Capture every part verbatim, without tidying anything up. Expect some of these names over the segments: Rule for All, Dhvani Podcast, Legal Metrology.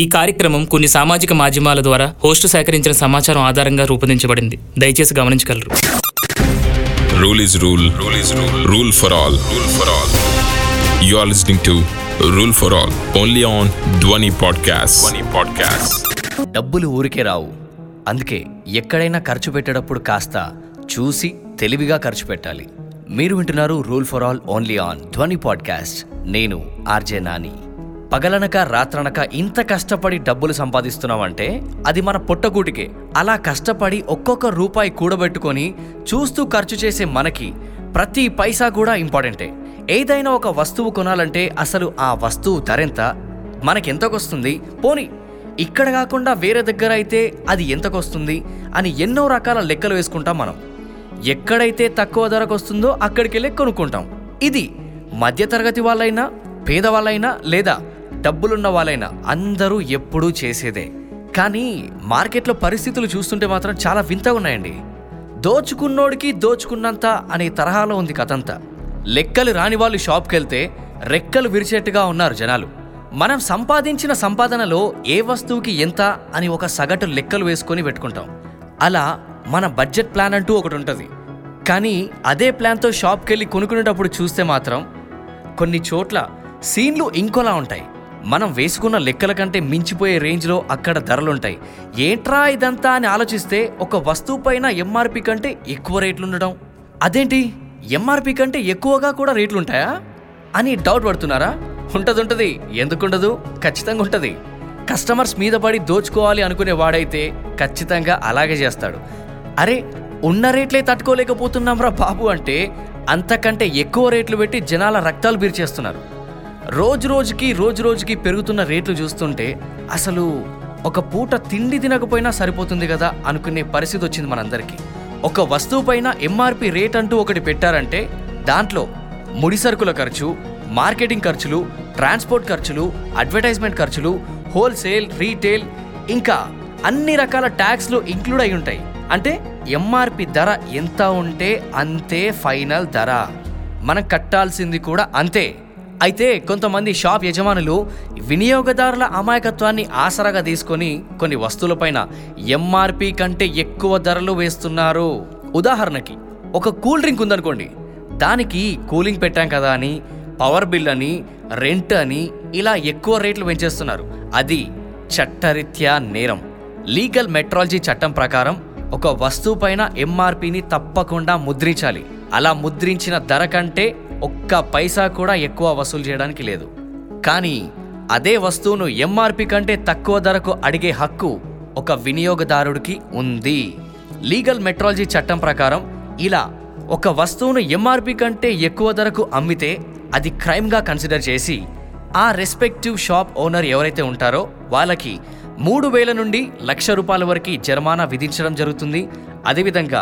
ఈ కార్యక్రమం కొన్ని సామాజిక మాధ్యమాల ద్వారా హోస్ట్ సేకరించిన సమాచారం ఆధారంగా రూపొందించబడింది. దయచేసి గమనించగలరు. Rule is rule. Rule is rule. Rule for all. Rule for all. You are listening to Rule for All. Only on Dhvani Podcast. Dhvani Podcast. డబ్బులు ఊరికే రావు. అందుకే ఎక్కడైనా ఖర్చు పెట్టేటప్పుడు కాస్త చూసి తెలివిగా ఖర్చు పెట్టాలి. మీరు వింటున్నారు rule for all only on Dhwani podcast. నేను ఆర్జే నాని. పగలనక రాత్రనక ఇంత కష్టపడి డబ్బులు సంపాదిస్తున్నామంటే అది మన పొట్టగూటికే. అలా కష్టపడి ఒక్కొక్క రూపాయి కూడబెట్టుకొని చూస్తూ ఖర్చు చేసే మనకి ప్రతి పైసా కూడా ఇంపార్టెంటే. ఏదైనా ఒక వస్తువు కొనాలంటే అసలు ఆ వస్తువు ధరెంత, మనకెంతకొస్తుంది, పోనీ ఇక్కడ కాకుండా వేరే దగ్గర అయితే అది ఎంతకొస్తుంది అని ఎన్నో రకాల లెక్కలు వేసుకుంటాం మనం. ఎక్కడైతే తక్కువ ధరకు వస్తుందో అక్కడికి వెళ్ళి కొనుక్కుంటాం. ఇది మధ్యతరగతి వాళ్ళైనా, పేదవాళ్ళైనా, లేదా డబ్బులున్న వాళ్ళైనా అందరూ ఎప్పుడూ చేసేదే. కానీ మార్కెట్లో పరిస్థితులు చూస్తుంటే మాత్రం చాలా వింతగా ఉన్నాయండి. దోచుకున్నోడికి దోచుకున్నంత అనే తరహాలో ఉంది కథంతా. లెక్కలు రాని వాళ్ళు షాప్కి వెళ్తే రెక్కలు విరిచేట్టుగా ఉన్నారు జనాలు. మనం సంపాదించిన సంపాదనలో ఏ వస్తువుకి ఎంత అని ఒక సగటు లెక్కలు వేసుకొని పెట్టుకుంటాం. అలా మన బడ్జెట్ ప్లాన్ అంటూ ఒకటి ఉంటుంది. కానీ అదే ప్లాన్తో షాప్కి వెళ్ళి కొనుక్కునేటప్పుడు చూస్తే మాత్రం కొన్ని చోట్ల సీన్లు ఇంకోలా ఉంటాయి. మనం వేసుకున్న లెక్కల కంటే మించిపోయే రేంజ్లో అక్కడ ధరలుంటాయి. ఏంట్రా ఇదంతా అని ఆలోచిస్తే ఒక వస్తువు పైన ఎంఆర్పి కంటే ఎక్కువ రేట్లు ఉండడం, అదేంటి ఎంఆర్పి కంటే ఎక్కువగా కూడా రేట్లుంటాయా అని డౌట్ పడుతున్నారా? ఉంటదుంటుంది, ఎందుకుండదు, ఖచ్చితంగా ఉంటుంది. కస్టమర్స్ మీద పడి దోచుకోవాలి అనుకునే వాడైతే ఖచ్చితంగా అలాగే చేస్తాడు. అరే ఉన్న రేట్లే తట్టుకోలేకపోతున్నాం రా బాబు అంటే అంతకంటే ఎక్కువ రేట్లు పెట్టి జనాల రక్తాలు బీర్చేస్తున్నారు. రోజు రోజుకి రోజు రోజుకి పెరుగుతున్న రేట్లు చూస్తుంటే అసలు ఒక పూట తిండి తినకపోయినా సరిపోతుంది కదా అనుకునే పరిస్థితి వచ్చింది మనందరికీ. ఒక వస్తువు పైన ఎంఆర్పి రేట్ అంటూ ఒకటి పెట్టారంటే దాంట్లో ముడి సరుకుల ఖర్చు, మార్కెటింగ్ ఖర్చులు, ట్రాన్స్పోర్ట్ ఖర్చులు, అడ్వర్టైజ్మెంట్ ఖర్చులు, హోల్సేల్, రీటైల్, ఇంకా అన్ని రకాల ట్యాక్స్లు ఇంక్లూడ్ అయి ఉంటాయి. అంటే ఎంఆర్పి ధర ఎంత ఉంటే అంతే ఫైనల్ ధర, మనం కట్టాల్సింది కూడా అంతే. అయితే కొంతమంది షాప్ యజమానులు వినియోగదారుల అమాయకత్వాన్ని ఆసరాగా తీసుకొని కొన్ని వస్తువులపైన ఎంఆర్పి కంటే ఎక్కువ ధరలు వేస్తున్నారు. ఉదాహరణకి ఒక కూల్ డ్రింక్ ఉందనుకోండి, దానికి కూలింగ్ పెట్టాం కదా అని, పవర్ బిల్ అని, రెంట్ అని ఇలా ఎక్కువ రేట్లు పెంచేస్తున్నారు. అది చట్టరీత్యా నేరం. లీగల్ మెట్రాలజీ చట్టం ప్రకారం ఒక వస్తువు పైన ఎంఆర్పిని తప్పకుండా ముద్రించాలి. అలా ముద్రించిన ధర కంటే ఒక్క పైసా కూడా ఎక్కువ వసూలు చేయడానికి లేదు. కానీ అదే వస్తువును ఎంఆర్పి కంటే తక్కువ ధరకు అడిగే హక్కు ఒక వినియోగదారుడికి ఉంది. లీగల్ మెట్రాలజీ చట్టం ప్రకారం ఇలా ఒక వస్తువును ఎంఆర్పి కంటే ఎక్కువ ధరకు అమ్మితే అది క్రైమ్గా కన్సిడర్ చేసి ఆ రెస్పెక్టివ్ షాప్ ఓనర్ ఎవరైతే ఉంటారో వాళ్ళకి మూడు వేల నుండి లక్ష రూపాయల వరకు జరిమానా విధించడం జరుగుతుంది. అదేవిధంగా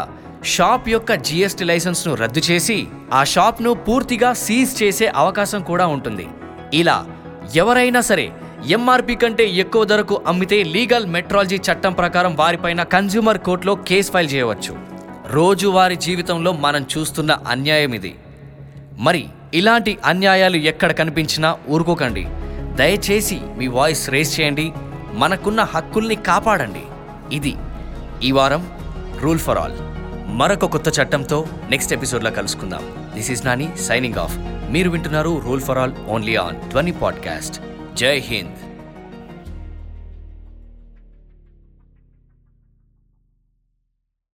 షాప్ యొక్క జిఎస్టీ లైసెన్స్ను రద్దు చేసి ఆ షాప్ను పూర్తిగా సీజ్ చేసే అవకాశం కూడా ఉంటుంది. ఇలా ఎవరైనా సరే ఎంఆర్పి కంటే ఎక్కువ ధరకు అమ్మితే లీగల్ మెట్రాలజీ చట్టం ప్రకారం వారిపైన కన్స్యూమర్ కోర్టులో కేసు ఫైల్ చేయవచ్చు. రోజువారీ జీవితంలో మనం చూస్తున్న అన్యాయం ఇది. మరి ఇలాంటి అన్యాయాలు ఎక్కడ కనిపించినా ఊరుకోకండి. దయచేసి మీ వాయిస్ రేస్ చేయండి, మనకున్న హక్కుల్ని కాపాడండి. ఇది ఈ వారం రూల్ ఫర్ ఆల్. మరొక కొత్త చట్టంతో నెక్స్ట్ ఎపిసోడ్లో కలుసుకుందాం. This is Nani signing off. మీరు వింటున్నారు rule for all only on Dhwani podcast. జై హింద్.